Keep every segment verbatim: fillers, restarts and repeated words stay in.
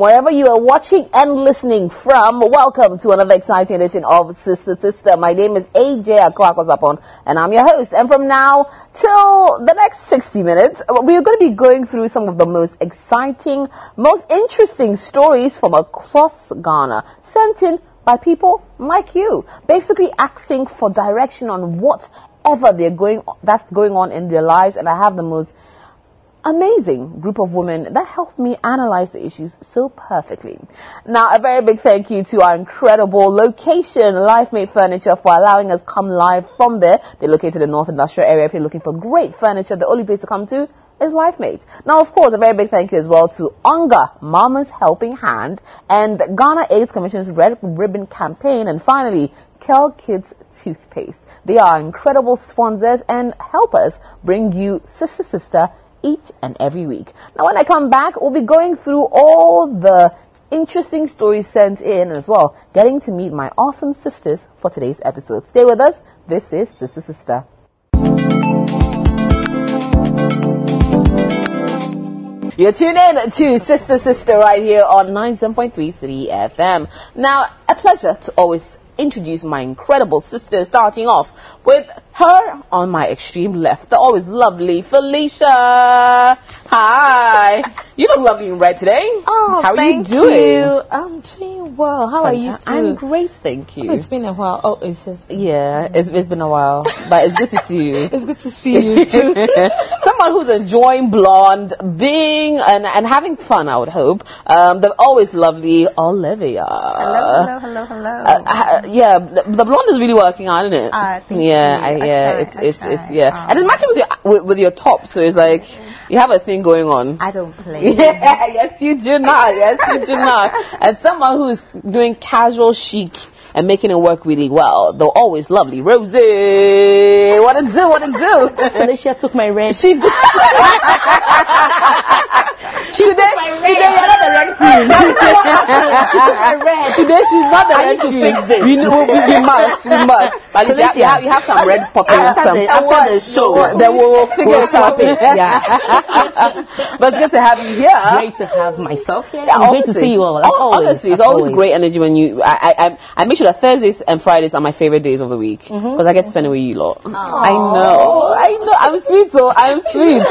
wherever you are watching and listening from, welcome to another exciting edition of Sister Sister. My name is A J Akwakosapon, and I'm your host. And from now till the next sixty minutes, we are going to be going through some of the most exciting, most interesting stories from across Ghana, sent in by people like you, basically asking for direction on whatever they're going, that's going on in their lives. And I have the most amazing group of women that helped me analyze the issues so perfectly. Now, a very big thank you to our incredible location, LifeMate Furniture, for allowing us come live from there. They're located in the North Industrial Area. If you're looking for great furniture, the only place to come to is LifeMate. Now, of course, a very big thank you as well to Onga Mama's Helping Hand and Ghana AIDS Commission's Red Ribbon Campaign, and finally, Kel Kids Toothpaste. They are incredible sponsors and help us bring you Sister Sister each and every week. Now, when I come back, we'll be going through all the interesting stories sent in as well, getting to meet my awesome sisters for today's episode. Stay with us. This is Sister Sister. You're tuned in to Sister Sister right here on ninety-seven point three City F M. Now, a pleasure to always introduce my incredible sister, starting off with her on my extreme left, the always lovely Felicia. Hi. You look lovely in red today. Oh, how are you doing? You. I'm doing well. How Fantastic. Are you doing? I'm great, thank you. Oh, it's been a while. Oh, it's just yeah, it's, it's been a while, but it's good to see you. It's good to see you too. Someone who's enjoying blonde, being and and having fun. I would hope. Um, the always lovely Olivia. Hello, hello, hello, hello. Uh, uh, yeah, the, the blonde is really working out, isn't it? Uh, thank yeah, you. I, yeah, try, it's I it's try. it's yeah, um, and it's matching with your with, with your top, so it's like you have a thing going on. I don't play. Yeah, yes, you do not. Yes, you do not. And someone who's doing casual chic and making it work really well, though always lovely Rosie. What to do? What to do? Felicia took my red. She did. She today, took my red. Today, you're not the red queen. She took my red. Today, she's not the I red queen. Fix this. We, we, we must. We must. But you have, you, have, you have some red popping and some. The, after the show, we'll, then we'll, we'll figure we'll something. Yeah. But it's good to have you here. Great to have myself here. Yeah, yeah, great to see you all. That's always, honestly, it's always, always great energy when you. I, I, I make sure that Thursdays and Fridays are my favorite days of the week because mm-hmm. I get to spend it with you lot. Aww. I know. I know. I'm sweet, so I'm sweet.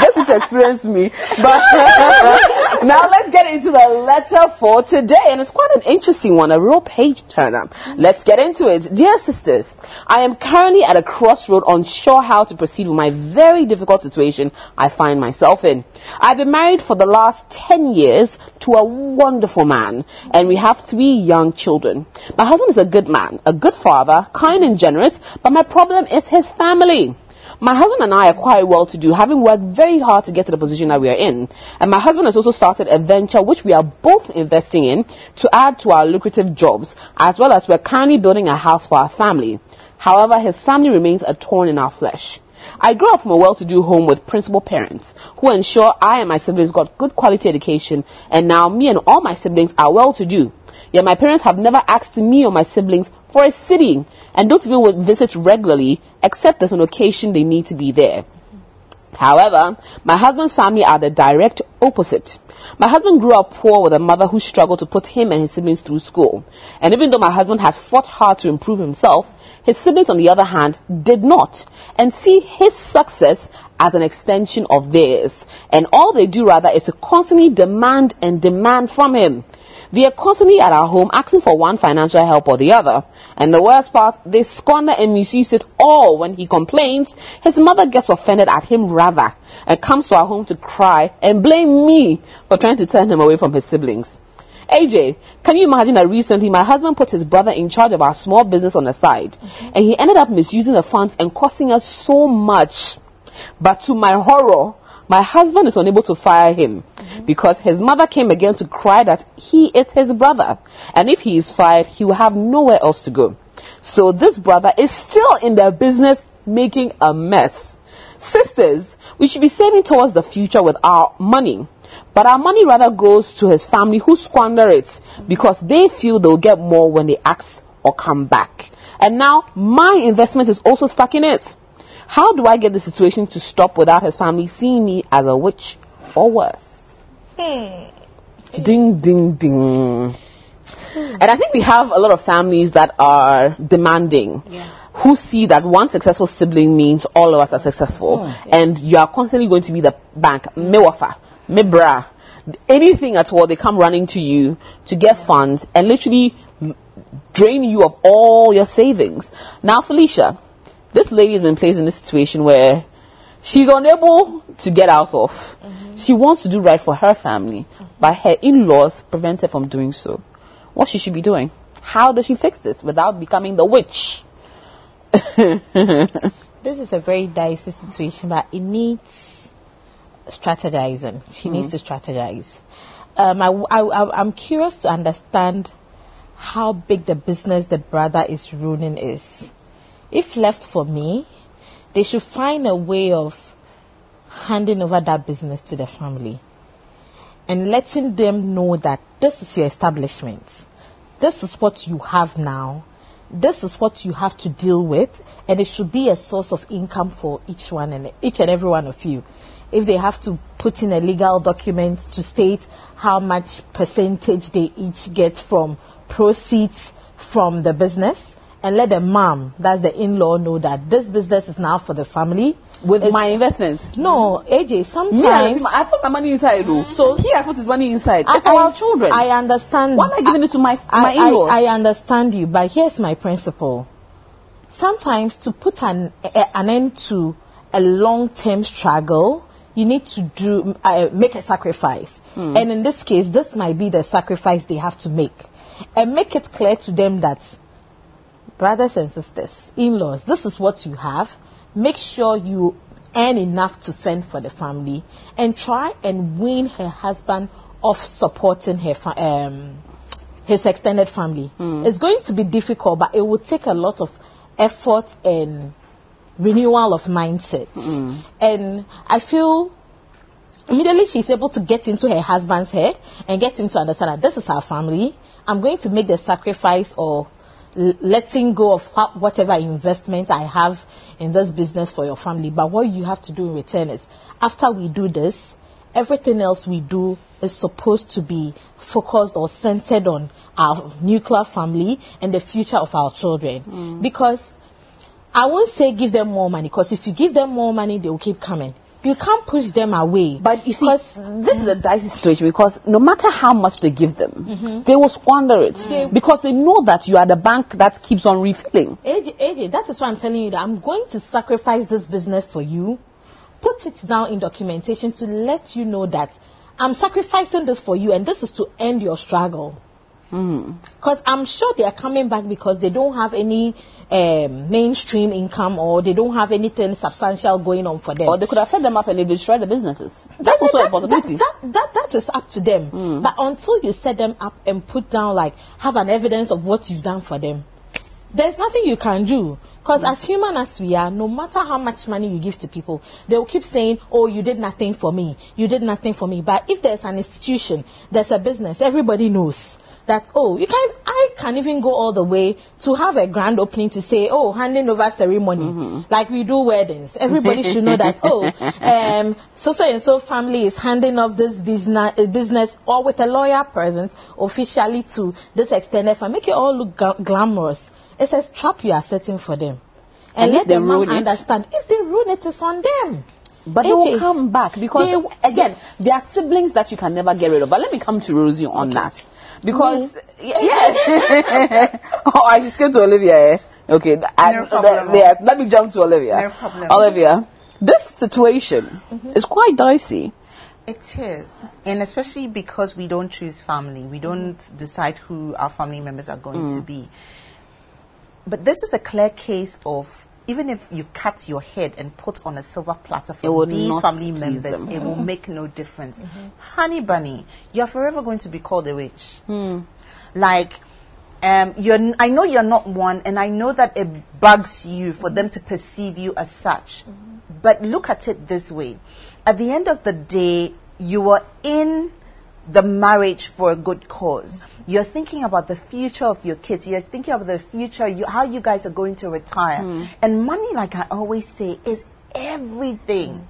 Just to experience me, but. Now let's get into the letter for today, and it's quite an interesting one, a real page turner. Let's get into it. Dear sisters, I am currently at a crossroad, unsure how to proceed with my very difficult situation I find myself in. I've been married for the last ten years to a wonderful man, and we have three young children. My husband is a good man, a good father, kind and generous, but my problem is his family. My husband and I are quite well to do, having worked very hard to get to the position that we are in. And my husband has also started a venture which we are both investing in to add to our lucrative jobs, as well as we're currently building a house for our family. However, his family remains a thorn in our flesh. I grew up from a well-to-do home with principal parents who ensure I and my siblings got good quality education, and now me and all my siblings are well-to-do. Yet my parents have never asked me or my siblings for a sitting, and don't even visit regularly, except there's an occasion they need to be there. However, my husband's family are the direct opposite. My husband grew up poor with a mother who struggled to put him and his siblings through school. And even though my husband has fought hard to improve himself, his siblings, on the other hand, did not, and see his success as an extension of theirs. And all they do rather is to constantly demand and demand from him. They are constantly at our home asking for one financial help or the other. And the worst part, they squander and misuse it all. When he complains, his mother gets offended at him rather, and comes to our home to cry and blame me for trying to turn him away from his siblings. A J, can you imagine that recently my husband put his brother in charge of our small business on the side, mm-hmm. and he ended up misusing the funds and costing us so much. But to my horror, my husband is unable to fire him mm-hmm. because his mother came again to cry that he is his brother, and if he is fired, he will have nowhere else to go. So this brother is still in their business, making a mess. Sisters, we should be saving towards the future with our money, but our money rather goes to his family, who squander it because they feel they'll get more when they ask or come back. And now my investment is also stuck in it. How do I get the situation to stop without his family seeing me as a witch or worse? Hmm. Ding, ding, ding. And I think we have a lot of families that are demanding. Yeah. Who see that one successful sibling means all of us are successful. Sure, yeah. And you are constantly going to be the bank. Me wafa, me bra, anything at all, they come running to you to get yeah. funds and literally drain you of all your savings. Now, Felicia, this lady has been placed in this situation where she's unable to get out of. Mm-hmm. She wants to do right for her family, mm-hmm. but her in-laws prevent her from doing so. What she should be doing? How does she fix this without becoming the witch? This is a very dicey situation, but it needs strategizing. She mm-hmm. needs to strategize. Um, I, I, I'm curious to understand how big the business the brother is ruining is. If left for me, they should find a way of handing over that business to the family and letting them know that this is your establishment. This is what you have now. This is what you have to deal with, and it should be a source of income for each one and each and every one of you. If they have to put in a legal document to state how much percentage they each get from proceeds from the business, and let the mom, that's the in-law, know that this business is now for the family. With it's, my investments? No, A J, sometimes... Yeah, I put my money inside though. So he has put his money inside. It's I, for our children. I understand. Why am I giving I, it to my, my I, in-laws? I, I understand you, but here's my principle. Sometimes to put an, a, an end to a long-term struggle, you need to do uh, make a sacrifice. Hmm. And in this case, this might be the sacrifice they have to make. And make it clear to them that brothers and sisters, in-laws, this is what you have. Make sure you earn enough to fend for the family, and try and wean her husband off supporting her fa- um, his extended family. Mm. It's going to be difficult, but it will take a lot of effort and renewal of mindset. Mm. And I feel immediately she's able to get into her husband's head and get him to understand that this is our family. I'm going to make the sacrifice or letting go of whatever investment I have in this business for your family. But what you have to do in return is, after we do this, everything else we do is supposed to be focused or centered on our nuclear family and the future of our children. Mm. Because I won't say give them more money, because if you give them more money, they will keep coming. You can't push them away. But you see, this is a dicey situation, because no matter how much they give them, mm-hmm. they will squander it. Mm. Because they know that you are the bank that keeps on refilling. A J, A J, that is why I'm telling you that I'm going to sacrifice this business for you. Put it down in documentation to let you know that I'm sacrificing this for you, and this is to end your struggle. Because mm. I'm sure they are coming back because they don't have any um, mainstream income, or they don't have anything substantial going on for them. Or they could have set them up and they destroyed the businesses. That's also a possibility. That, that, that, that is up to them. Mm. But until you set them up and put down, like, have an evidence of what you've done for them, there's nothing you can do. Because mm. as human as we are, no matter how much money you give to people, they will keep saying, oh, you did nothing for me. You did nothing for me. But if there's an institution, there's a business, everybody knows that, oh, you can I can even go all the way to have a grand opening to say, oh, handing over ceremony, mm-hmm. like we do weddings. Everybody should know that, oh, um, so so and so family is handing off this business, business, or with a lawyer present officially to this extended family. Make it all look g- glamorous. It's a trap you are setting for them, and, and let them understand. If they ruin it, it's on them. But A J, they will come back, because they, again, they are siblings that you can never get rid of. But let me come to Rosie on okay. that. Because, mm-hmm. yes. oh, I just came to Olivia. Eh? Okay, I, no problem. Th- yeah, let me jump to Olivia. No problem. Olivia, this situation mm-hmm. is quite dicey. It is. And especially because we don't choose family. We don't decide who our family members are going mm. to be. But this is a clear case of, even if you cut your head and put on a silver platter for these family members, them. It will make no difference. Mm-hmm. Honey bunny, you're forever going to be called a witch. Mm. Like, um, you're. I know you're not one, and I know that it bugs you for mm-hmm. them to perceive you as such. Mm-hmm. But look at it this way. At the end of the day, you are in the marriage for a good cause. You're thinking about the future of your kids. You're thinking about the future, you, how you guys are going to retire. Mm. And money, like I always say, is everything. Mm.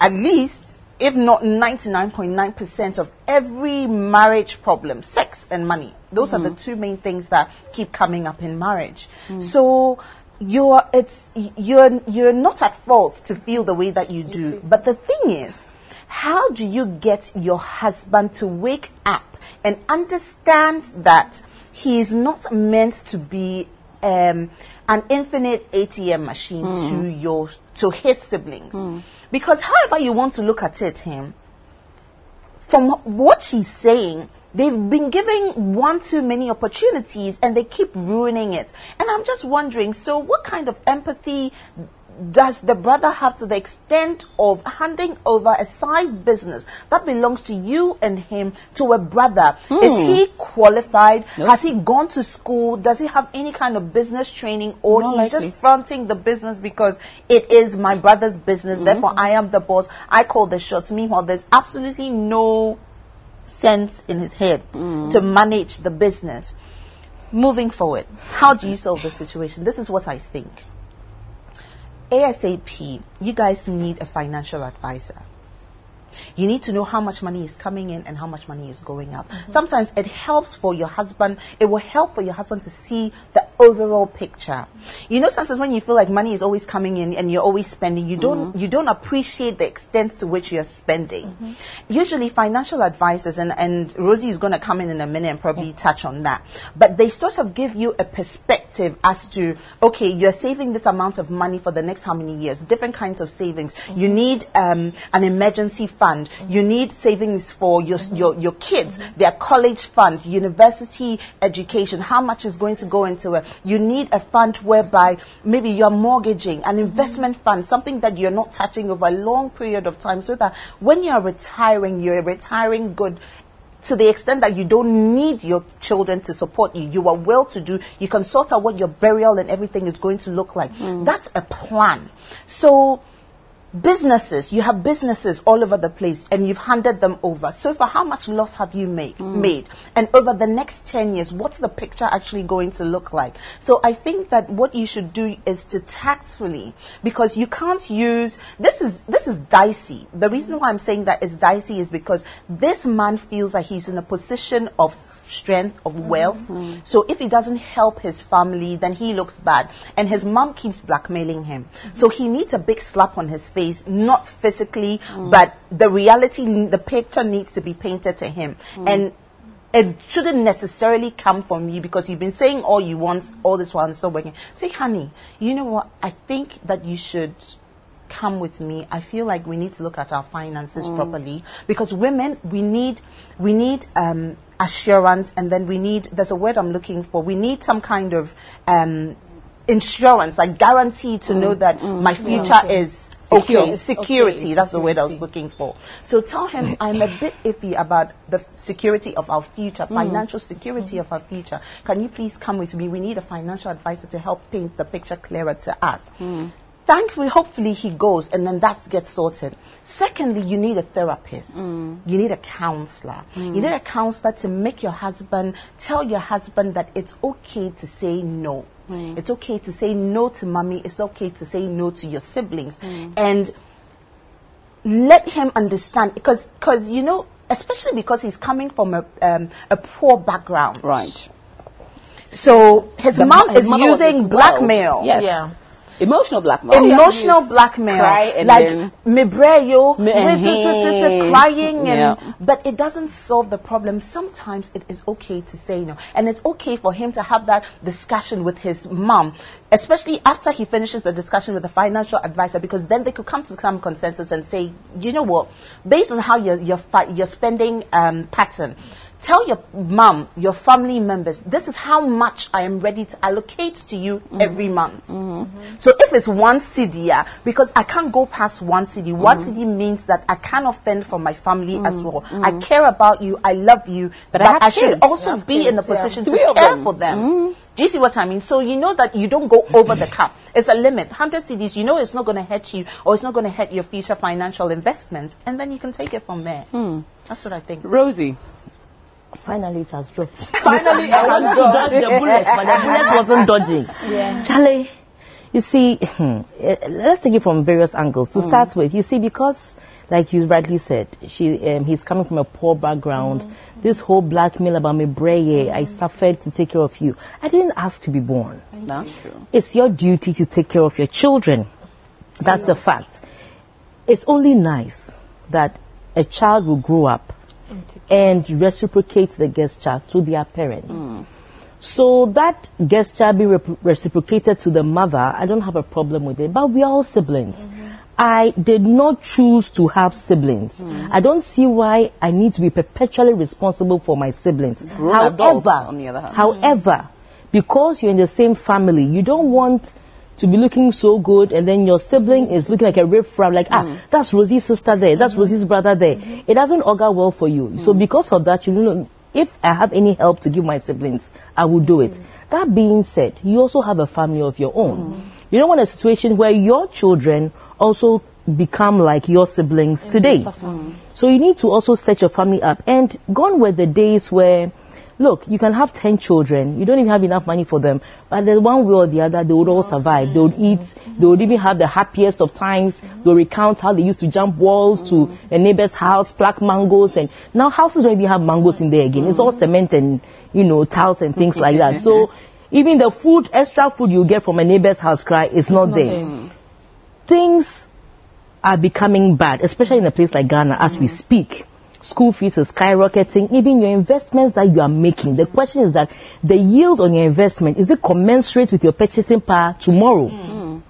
At least if not ninety-nine point nine percent of every marriage problem, sex and money. Those mm-hmm. are the two main things that keep coming up in marriage. Mm. So you're it's you're you're not at fault to feel the way that you do. But the thing is, how do you get your husband to wake up and understand that he is not meant to be um, an infinite A T M machine mm. to your to his siblings? Mm. Because however you want to look at it, him, from what she's saying, they've been giving one too many opportunities and they keep ruining it. And I'm just wondering, so what kind of empathy does the brother have to the extent of handing over a side business that belongs to you and him to a brother? Mm. Is he qualified? Nope. Has he gone to school? Does he have any kind of business training? Or Not he's likely. just fronting the business because it is my brother's business, mm-hmm. therefore I am the boss, I call the shots. Meanwhile, there's absolutely no sense in his head mm. to manage the business. Moving forward, how do you solve the situation? This is what I think. ASAP, you guys need a financial advisor. You need to know how much money is coming in and how much money is going out. Mm-hmm. Sometimes it helps for your husband. It will help for your husband to see the overall picture. You know, sometimes when you feel like money is always coming in and you're always spending, you don't mm-hmm. you don't appreciate the extent to which you're spending. Mm-hmm. Usually financial advisors, and, and Rosie is going to come in in a minute and probably yeah. touch on that. But they sort of give you a perspective as to, okay, you're saving this amount of money for the next how many years, different kinds of savings. Mm-hmm. You need um, an emergency fund. Fund. Mm-hmm. You need savings for your mm-hmm. your, your kids, mm-hmm. their college fund, university education, how much is going to go into it. You need a fund whereby maybe you're mortgaging, an investment mm-hmm. fund, something that you're not touching over a long period of time so that when you're retiring, you're retiring good to the extent that you don't need your children to support you. You are well-to-do. You can sort out what your burial and everything is going to look like. Mm-hmm. That's a plan. So businesses, you have businesses all over the place and you've handed them over. So for how much loss have you made? Mm. made? And over the next ten years, what's the picture actually going to look like? So I think that what you should do is to tactfully, because you can't use, this is, this is dicey. The reason why I'm saying that is dicey is because this man feels that he's in a position of strength, of wealth. Mm-hmm. So if he doesn't help his family, then he looks bad. And his mom keeps blackmailing him. Mm-hmm. So he needs a big slap on his face, not physically, mm-hmm. but the reality, the picture needs to be painted to him. Mm-hmm. And it shouldn't necessarily come from you because you've been saying all you want, all this while and still working. Say, honey, you know what? I think that you should come with me. I feel like we need to look at our finances mm. properly, because women, we need we need um assurance, and then we need, there's a word I'm looking for, we need some kind of um insurance, like guarantee to mm. know that mm. my future yeah, okay. is Secure. Okay, security, okay. that's security. The word I was looking for. So tell him I'm a bit iffy about the security of our future, mm. financial security mm. of our future. Can you please come with me? We need a financial advisor to help paint the picture clearer to us. Mm. Thankfully, hopefully he goes, and then that gets sorted. Secondly, you need a therapist. Mm. You need a counselor. Mm. You need a counselor to make your husband, tell your husband that it's okay to say no. Mm. It's okay to say no to mommy. It's okay to say no to your siblings. Mm. And let him understand, because, because, you know, especially because he's coming from a, um, a poor background. Right. So his the, mom his is using blackmail. Yes. Yeah. Emotional blackmail. Emotional yeah. blackmail. Cry and like then mebreyo, crying, yeah. and but it doesn't solve the problem. Sometimes it is okay to say no, and it's okay for him to have that discussion with his mom, especially after he finishes the discussion with the financial advisor, because then they could come to some consensus and say, you know what, based on how your your your spending um, pattern. Tell your mom, your family members, this is how much I am ready to allocate to you mm-hmm. every month. Mm-hmm. So if it's one cedi, because I can't go past one cedi, mm-hmm. one cedi means that I can't offend for my family mm-hmm. as well. Mm-hmm. I care about you, I love you, but, but I, I should also I be kids, in a position yeah. to care them. for them. Mm-hmm. Do you see what I mean? So you know that you don't go over the cap. It's a limit. one hundred cedis, you know it's not going to hurt you, or it's not going to hurt your future financial investments, and then you can take it from there. Mm. That's what I think. Rosie. Finally, it has dropped. Finally, I was dodging the bullet, but the bullet wasn't dodging. Yeah. Charlie, You see, let's take it from various angles. To mm. start with, you see, because, like you rightly said, she, um, he's coming from a poor background. Mm. This whole blackmail about me, Breye, I suffered to take care of you. I didn't ask to be born. That's true. It's your duty to take care of your children. That's a fact. It's only nice that a child will grow up and reciprocate the gesture to their parent. Mm. So that gesture be re reciprocated to the mother, I don't have a problem with it. But we are all siblings. Mm-hmm. I did not choose to have siblings. Mm-hmm. I don't see why I need to be perpetually responsible for my siblings. Grown however, adults, on the other hand. However, mm-hmm. because you're in the same family, you don't want to be looking so good, and then your sibling is looking like a riffraff, like, ah, mm. that's Rosie's sister there, that's mm. Rosie's brother there. Mm. It doesn't augur well for you. Mm. So because of that, you know, if I have any help to give my siblings, I will do it. Mm. That being said, you also have a family of your own. Mm. You don't want a situation where your children also become like your siblings mm. today. Mm. So you need to also set your family up. And gone were the days where, look, you can have ten children. You don't even have enough money for them. But then one way or the other, they would all survive. They would eat. They would even have the happiest of times. They would recount how they used to jump walls to a neighbor's house, pluck mangoes. And now houses don't even have mangoes in there again. It's all cement and, you know, tiles and things like that. So even the food, extra food you get from a neighbor's house cry, it's not there. Things are becoming bad, especially in a place like Ghana as we speak. School fees is skyrocketing, even your investments that you are making. The question is that the yield on your investment, is it commensurate with your purchasing power tomorrow? Mm.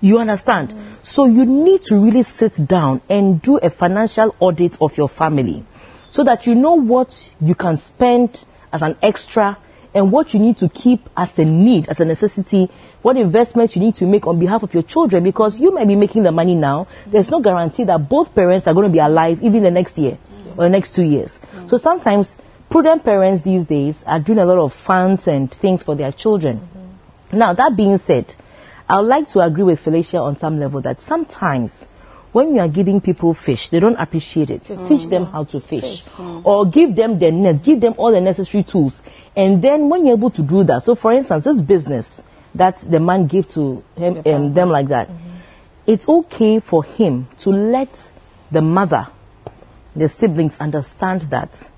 You understand? Mm. So you need to really sit down and do a financial audit of your family so that you know what you can spend as an extra and what you need to keep as a need, as a necessity, what investments you need to make on behalf of your children, because you might be making the money now. There's no guarantee that both parents are going to be alive even the next year. Or the next two years. Mm. So sometimes prudent parents these days are doing a lot of funds and things for their children. Mm-hmm. Now, that being said, I would like to agree with Felicia on some level that sometimes when you are giving people fish, they don't appreciate it. Mm-hmm. Teach them how to fish, fish. Mm-hmm. or give them the net, give them all the necessary tools. And then when you're able to do that, so for instance, this business that the man gave to him, um, them like that, mm-hmm. it's okay for him to let the mother, the siblings, understand that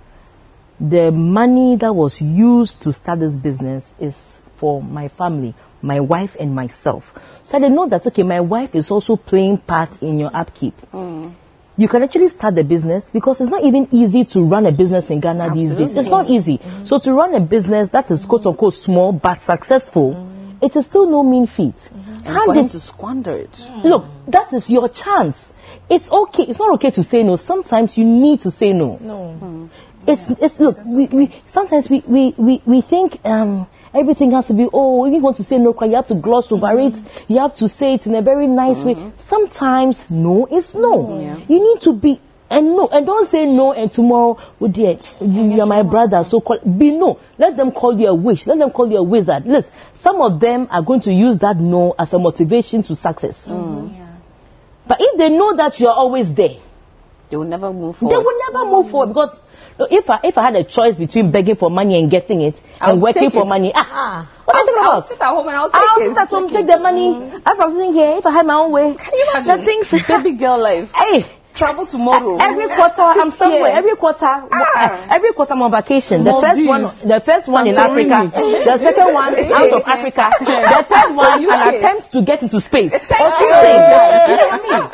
the money that was used to start this business is for my family, my wife and myself. So they know that, okay, my wife is also playing part in your upkeep. Mm. You can actually start the business because it's not even easy to run a business in Ghana Absolutely. These days. It's not easy. Mm. So to run a business that is quote-unquote small but successful, mm. it is still no mean feat. How did you squander it? Look, that is your chance. It's okay. It's not okay to say no. Sometimes you need to say no. No. Mm. It's yeah. it's look. We, okay. we sometimes we we we we think um everything has to be oh if you want to say no, you have to gloss over mm-hmm. it. You have to say it in a very nice mm-hmm. way. Sometimes no is no. Yeah. You need to be and no and don't say no and tomorrow oh dear you, you are my brother so call be no. Let them call you a witch. Let them call you a wizard. Listen, some of them are going to use that no as a motivation to success. Mm. Yeah. But if they know that you are always there, they will never move forward. They will never mm. move forward because if I if I had a choice between begging for money and getting it I'll and working for it. money, ah, what are you talking about? I'll sit at home and I'll take I'll it. I'll sit at home, take, take the money. Mm. As I'm sitting here, if I had my own way, can you imagine? Nothing's baby girl life. Hey, travel tomorrow. Every quarter I'm somewhere. Every quarter, ah. every quarter I'm on vacation. The Maldives. first one, the first one Something. in Africa. The second one out of Africa. The third one an attempt to get into space. It's oh,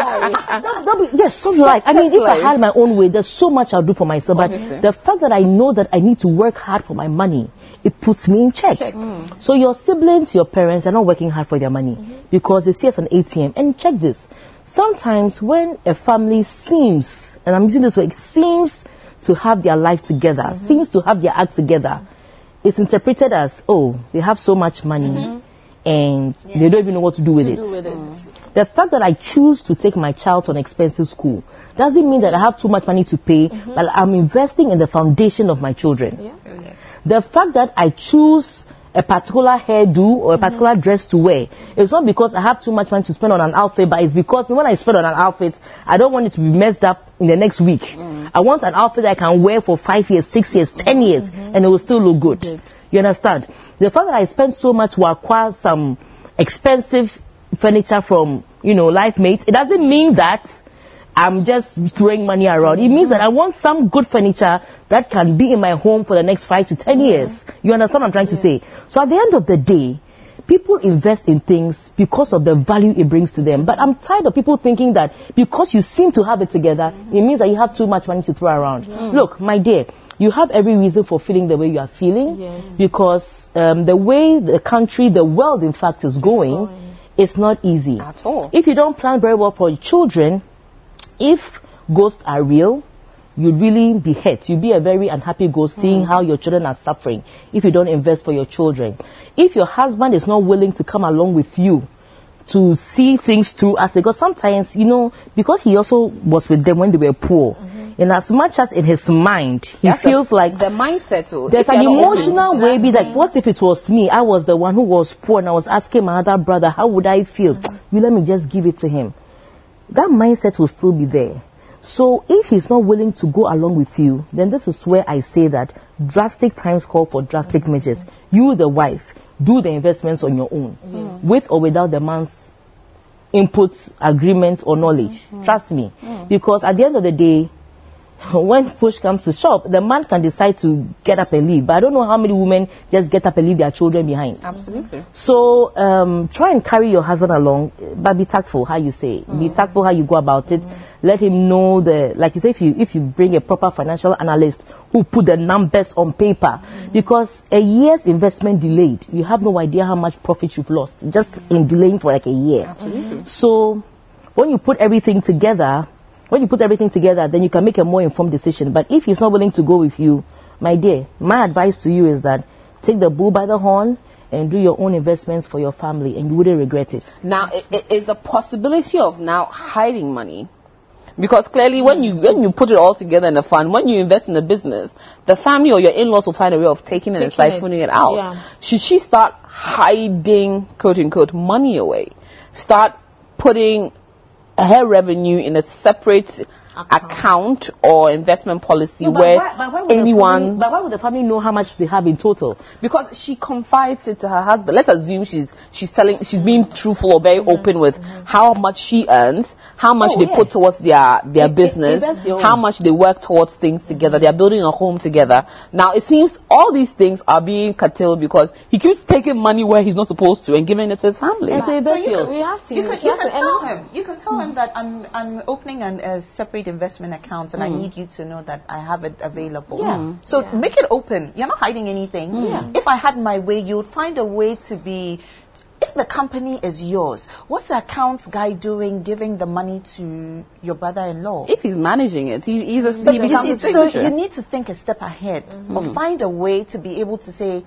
oh, yes, so right. I mean, if I had my own way, there's so much I'll do for myself. But Obviously. the fact that I know that I need to work hard for my money, it puts me in check. check. Mm. So your siblings, your parents are not working hard for their money mm-hmm. because they see us on A T M. And check this. Sometimes when a family seems, and I'm using this word, seems to have their life together, mm-hmm. seems to have their act together, mm-hmm. it's interpreted as, oh, they have so much money mm-hmm. and yeah. they don't even know what to do with to it. Do with it. Mm. The fact that I choose to take my child to an expensive school doesn't mean that I have too much money to pay, mm-hmm. but I'm investing in the foundation of my children. Yeah. Okay. The fact that I choose a particular hairdo or a particular mm-hmm. dress to wear, it's not because I have too much money to spend on an outfit, but it's because when I spend on an outfit, I don't want it to be messed up in the next week. Mm. I want an outfit that I can wear for five years, six years, ten years, mm-hmm. and it will still look good. good. You understand? The fact that I spend so much to acquire some expensive furniture from, you know, LifeMate, it doesn't mean that I'm just throwing money around. It means that I want some good furniture that can be in my home for the next five to ten yeah. years. You understand what I'm trying yeah. to say? So at the end of the day, people invest in things because of the value it brings to them. But I'm tired of people thinking that because you seem to have it together, mm-hmm. it means that you have too much money to throw around. Mm. Look, my dear, you have every reason for feeling the way you are feeling yes. because um, the way the country, the world, in fact, is going, it's going, it's not easy. At all. If you don't plan very well for your children, if ghosts are real, you'd really be hurt. You'd be a very unhappy ghost seeing mm. how your children are suffering if you don't invest for your children. If your husband is not willing to come along with you to see things through as they go, sometimes, you know, because he also was with them when they were poor, mm-hmm. and as much as in his mind, he That's feels a, like... The mindset. Too, there's an emotional open. way, exactly. be like, what if it was me? I was the one who was poor and I was asking my other brother, how would I feel? Mm-hmm. You let me just give it to him. That mindset will still be there. So if he's not willing to go along with you, then this is where I say that drastic times call for drastic mm-hmm. measures. You, the wife, do the investments on your own, yes. with or without the man's input, agreement, or knowledge. Mm-hmm. Trust me. Mm. Because at the end of the day, when push comes to shove, the man can decide to get up and leave. But I don't know how many women just get up and leave their children behind. Absolutely. So um, try and carry your husband along, but be tactful how you say it. Mm. Be tactful how you go about it. Mm. Let him know the, like you say, if you if you bring a proper financial analyst who put the numbers on paper, mm. because a year's investment delayed, you have no idea how much profit you've lost just mm. in delaying for like a year. Absolutely. So when you put everything together. When you put everything together, then you can make a more informed decision. But if he's not willing to go with you, my dear, my advice to you is that take the bull by the horn and do your own investments for your family, and you wouldn't regret it. Now, is the possibility of now hiding money? Because clearly, when you when you put it all together in a fund, when you invest in a business, the family or your in-laws will find a way of taking it taking and siphoning it, it out. Yeah. Should she start hiding, quote-unquote, money away? Start putting her revenue in a separate account, account or investment policy no, where why, why anyone... Family, but why would the family know how much they have in total? Because she confides it to her husband. Let's assume she's she's telling, she's being truthful or very mm-hmm. open with mm-hmm. how much she earns, how much oh, they yeah. put towards their, their they, business, they how much they work towards things together. They're building a home together. Now, it seems all these things are being curtailed because he keeps taking money where he's not supposed to and giving it to his family. Yeah. So, so you can, we have to. You, you, can, you can tell him. You can tell mm. him that I'm, I'm opening a uh, separate investment accounts and mm. I need you to know that I have it available. Yeah. So yeah. make it open. You're not hiding anything. Yeah. If I had my way, you would find a way to be, if the company is yours, what's the accounts guy doing giving the money to your brother-in-law? If he's managing it, he's, he's a, he he becomes a So you need to think a step ahead mm-hmm. or find a way to be able to say,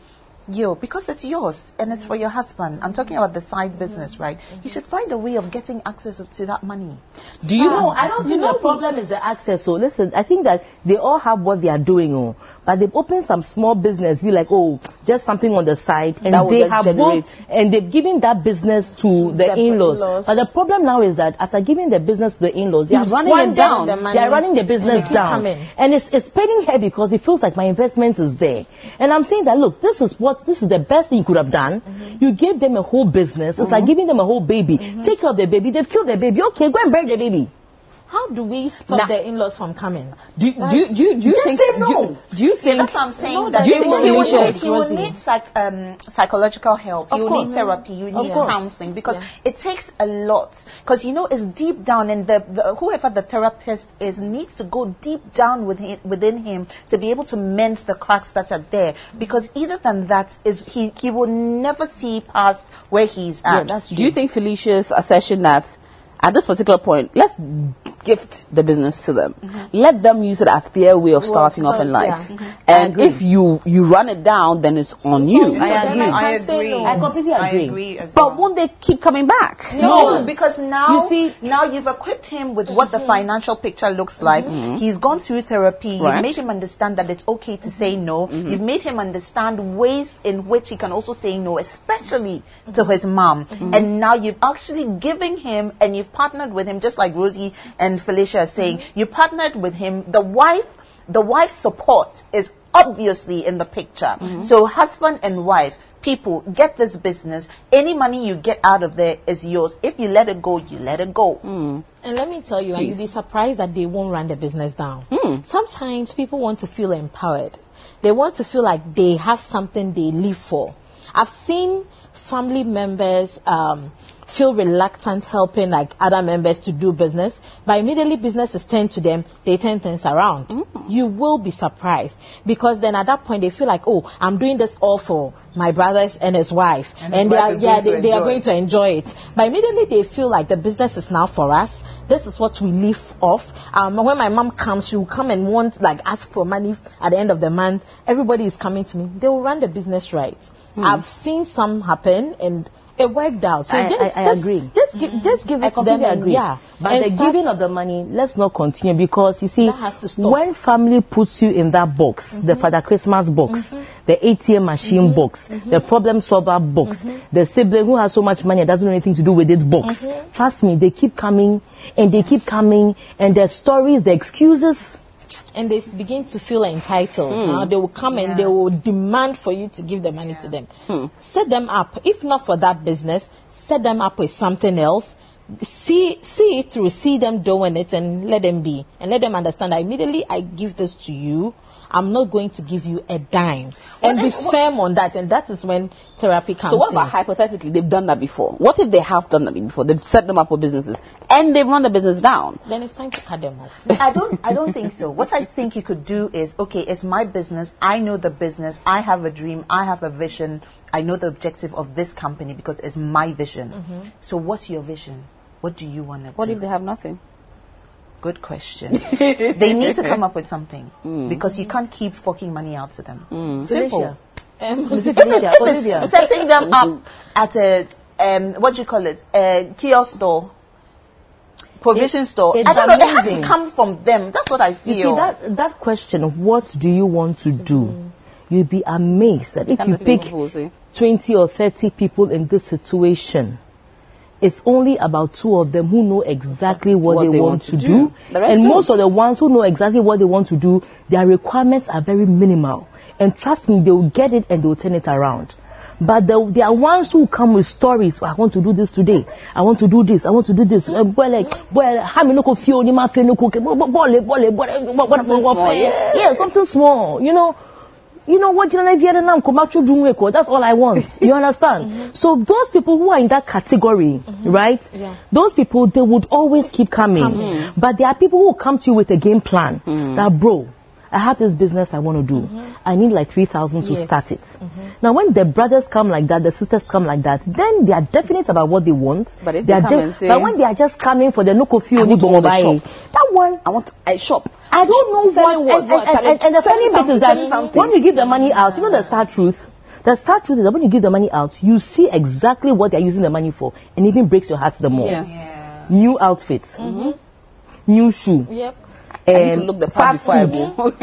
yo, because it's yours and it's for your husband. I'm talking about the side business, right? You should find a way of getting access to that money. Do you know? I don't think the problem is the access. So listen, I think that they all have what they are doing, oh, but they've opened some small business. Be like, oh, just something on the side, and they have both, and they've given that business to the in-laws. But the problem now is that after giving the business to the in-laws, they are running it down. They are running the business down, and it's it's paining her because it feels like my investment is there. And I'm saying that look, this is what. This is the best thing you could have done. Mm-hmm. You gave them a whole business. It's mm-hmm. like giving them a whole baby. Mm-hmm. Take care of their baby. They've killed their baby. Okay, go and bury their baby. How do we stop nah. their in-laws from coming? Do, do, do, do, do you think... Say no. Do, do you think... That's what I'm saying. No, that do you think you should... You will need psych, um, psychological help. Of you course. need therapy. You need counseling. Because yeah. it takes a lot. Because, you know, it's deep down. And the, the, whoever the therapist is needs to go deep down within, within him to be able to mend the cracks that are there. Because either than that, is he, he will never see past where he's at. Yeah, that's do true. you think Felicia's assertion that at this particular point, let's gift the business to them. Mm-hmm. Let them use it as their way of starting well, off in life. Yeah. Mm-hmm. And if you, you run it down, then it's on so you. I, I agree. I agree. No. I completely agree. I agree as well. But won't they keep coming back? No, no. Because now you see, now you've equipped him with mm-hmm. what the financial picture looks like. Mm-hmm. He's gone through therapy. Right. You've made him understand that it's okay to mm-hmm. say no. Mm-hmm. You've made him understand ways in which he can also say no, especially mm-hmm. to his mom. Mm-hmm. And now you've actually given him and you've partnered with him, just like Rosie and Felicia are saying, mm-hmm. you partnered with him. The wife, the wife's support is obviously in the picture. Mm-hmm. So husband and wife, people, get this business. Any money you get out of there is yours. If you let it go, you let it go. Mm. And let me tell you, and you'll be surprised that they won't run the business down. Mm. Sometimes people want to feel empowered. They want to feel like they have something they live for. I've seen family members um, feel reluctant helping like other members to do business, but immediately businesses turn to them, they turn things around. Mm. You will be surprised, because then at that point they feel like, oh, I'm doing this all for my brothers and his wife, and, his and wife they are yeah they, they are going to enjoy it. But immediately they feel like the business is now for us. This is what we live off. Um, when my mom comes, she will come and want, like, ask for money at the end of the month. Everybody is coming to me. They will run the business right. Mm. I've seen some happen, and it worked out. So I, just, I, I just, agree. Just, gi mm. just give it I to them. Agree. Yeah. But and the start, giving of the money, let's not continue, because, you see, has to stop. When family puts you in that box, mm -hmm. the Father Christmas box, mm -hmm. the A T M machine mm -hmm. box, mm -hmm. the problem solver box, mm -hmm. the sibling who has so much money, it doesn't know anything to do with it box. Mm -hmm. Trust me, they keep coming, and they keep coming, and their stories, the excuses. And they begin to feel entitled. Mm. Now they will come yeah. and they will demand for you to give the money yeah. to them. Mm. Set them up. If not for that business, set them up with something else. See, see it through. See them doing it, and let them be. And let them understand that immediately I give this to you, I'm not going to give you a dime. Well, and be what, firm on that. And that is when therapy comes in. So what about in. hypothetically, they've done that before? What if they have done that before? They've set them up for businesses and they've run the business down. Then it's time to cut them off. I don't, I don't think so. What I think you could do is, okay, it's my business. I know the business. I have a dream. I have a vision. I know the objective of this company because it's my vision. Mm-hmm. So what's your vision? What do you want to do? What if they have nothing? Good question. They need to come up with something mm. because you can't keep forking money out to them. Mm. Simple. Felicia, Felicia, Olivia. Setting them up at a, um, what do you call it, a kiosk store, provision it, store. It's I don't amazing. know, it has to come from them. That's what I feel. You see, that, that question, what do you want to do? Mm. You'll be amazed that if you pick twenty or thirty people in this situation, it's only about two of them who know exactly what, what they, they want, want to, to do. do. And most of the ones who know exactly what they want to do, their requirements are very minimal. And trust me, they will get it and they will turn it around. But there, there are ones who come with stories. Oh, I want to do this today. I want to do this. I want to do this. Yeah, something small, you know. You know what? That's all I want. You understand? Mm-hmm. So those people who are in that category, mm-hmm. right? Yeah. Those people, they would always keep coming. coming. But there are people who come to you with a game plan. Mm-hmm. That, bro, I have this business I want to do. Mm-hmm. I need like three thousand to yes. start it. Mm-hmm. Now, when the brothers come like that, the sisters come like that, then they are definite about what they want. But if they, they come and say, but when they are just coming for the no coffee, I want to buy it. That one, I want a shop. I don't know selling what, what, and, and, and, and the funny bit is that something. when you give the money out, you know the sad truth? The sad truth is that when you give the money out, you see exactly what they're using the money for, and even breaks your heart the more. Yes. Yeah. New outfits, mm-hmm. new shoe. Yep. I need to look the fast food.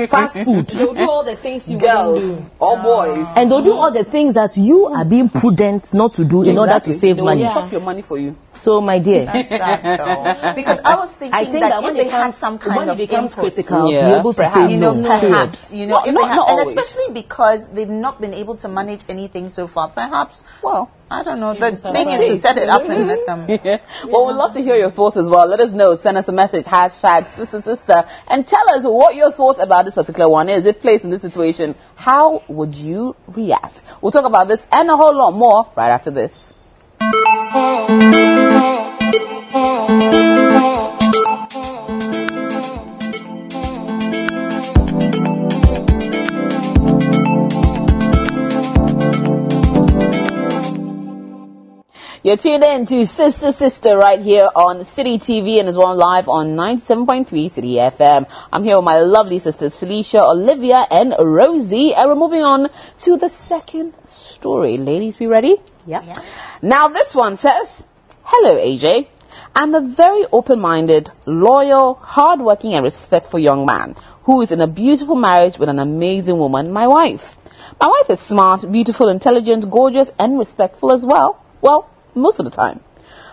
Fast food. They'll do all the things you girls do. Or boys. And they'll do all the things that you are being prudent not to do exactly. in order to save they will money. They'll chop your money for you. So, my dear. That's sad though. Because I was thinking I think that, that when they have some kind when of it becomes input, critical, yeah. you're able to say you know, no. Perhaps. You know, well, if not, not and always. Especially because they've not been able to manage anything so far. Perhaps, well, I don't know. The thing is to set it up and let them. Yeah. Yeah. Well, we'd love to hear your thoughts as well. Let us know. Send us a message, hashtag sister sister, and tell us what your thoughts about this particular one is. If placed in this situation, how would you react? We'll talk about this and a whole lot more right after this. You're tuned in to Sister Sister right here on City T V and as well live on ninety-seven point three City F M. I'm here with my lovely sisters Felicia, Olivia and Rosie, and we're moving on to the second story. Ladies, be ready? Yeah. yeah. Now this one says, hello A J, I'm a very open-minded, loyal, hard-working and respectful young man who is in a beautiful marriage with an amazing woman, my wife. My wife is smart, beautiful, intelligent, gorgeous and respectful as well. Well, most of the time.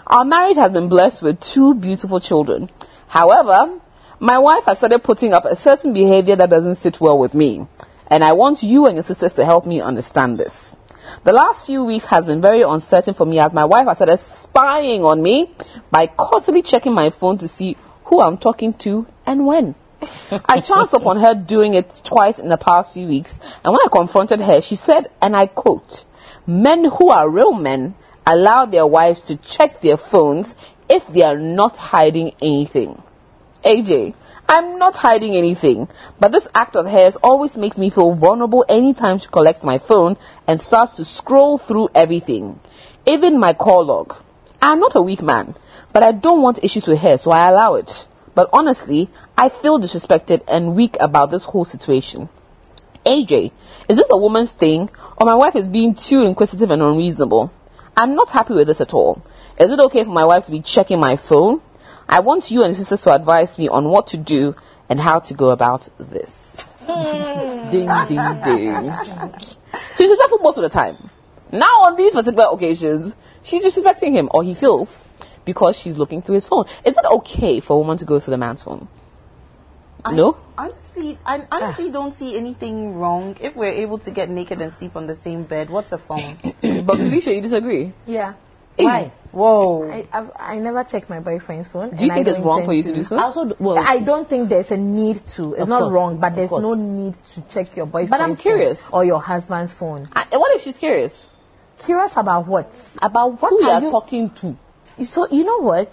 Our marriage has been blessed with two beautiful children. However, my wife has started putting up a certain behavior that doesn't sit well with me. And I want you and your sisters to help me understand this. The last few weeks has been very uncertain for me as my wife has started spying on me by constantly checking my phone to see who I'm talking to and when. I chanced upon her doing it twice in the past few weeks, and when I confronted her, she said, and I quote, "Men who are real men allow their wives to check their phones if they are not hiding anything." A J, I'm not hiding anything, but this act of hers always makes me feel vulnerable anytime she collects my phone and starts to scroll through everything, even my call log. I'm not a weak man, but I don't want issues with her, so I allow it. But honestly, I feel disrespected and weak about this whole situation. A J, is this a woman's thing, or my wife is being too inquisitive and unreasonable? I'm not happy with this at all. Is it okay for my wife to be checking my phone? I want you and sisters to advise me on what to do and how to go about this. Ding, ding, ding. She's disrespectful most of the time. Now on these particular occasions, she's disrespecting him, or he feels, because she's looking through his phone. Is it okay for a woman to go through the man's phone? I, no? Honestly, I honestly ah. don't see anything wrong if we're able to get naked and sleep on the same bed. What's a phone? But Felicia, you disagree? Yeah. Hey. Why? Whoa. I I've, I never check my boyfriend's phone. Do you think it's wrong for you to, to do so? I, also, well, I don't think there's a need to. It's not course, wrong, but there's no need to check your boyfriend's phone. But I'm curious. Or your husband's phone. I, what if she's curious? Curious about what? About what Who are you talking to? So, you know what?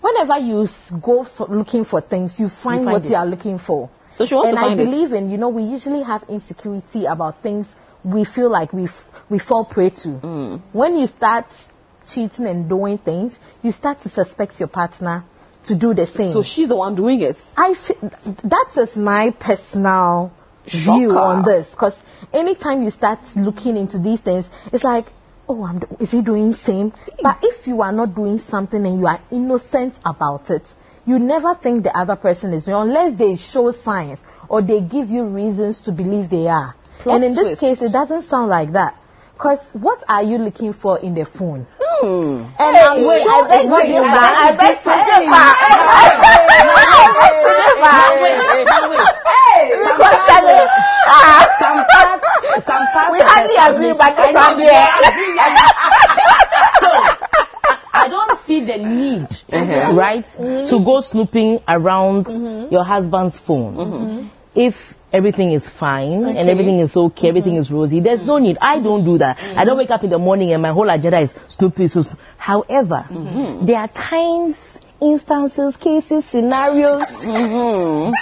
Whenever you go for looking for things, you find, you find what it. you are looking for. So she wants and to find I believe it. in, you know, we usually have insecurity about things we feel like we f- we fall prey to. Mm. When you start cheating and doing things, you start to suspect your partner to do the same. So she's the one doing it. I f- that is my personal Shocker. view on this. Because anytime you start looking into these things, it's like, oh, I'm do- is he doing the same? But if you are not doing something and you are innocent about it, you never think the other person is doing, unless they show signs or they give you reasons to believe they are. Plot and in twist. This case, it doesn't sound like that. Because what are you looking for in the phone? Hmm. And I'm going to give that. I beg to differ. I beg to differ. Some we hardly agree, but I know we agree. So I don't see the need, mm-hmm. right, mm-hmm. to go snooping around mm-hmm. your husband's phone mm-hmm. if everything is fine okay. and everything is okay, mm-hmm. everything is rosy. There's mm-hmm. no need. I don't do that. Mm-hmm. I don't wake up in the morning and my whole agenda is snoop this. So snoop. However, mm-hmm. there are times, instances, cases, scenarios, mm-hmm.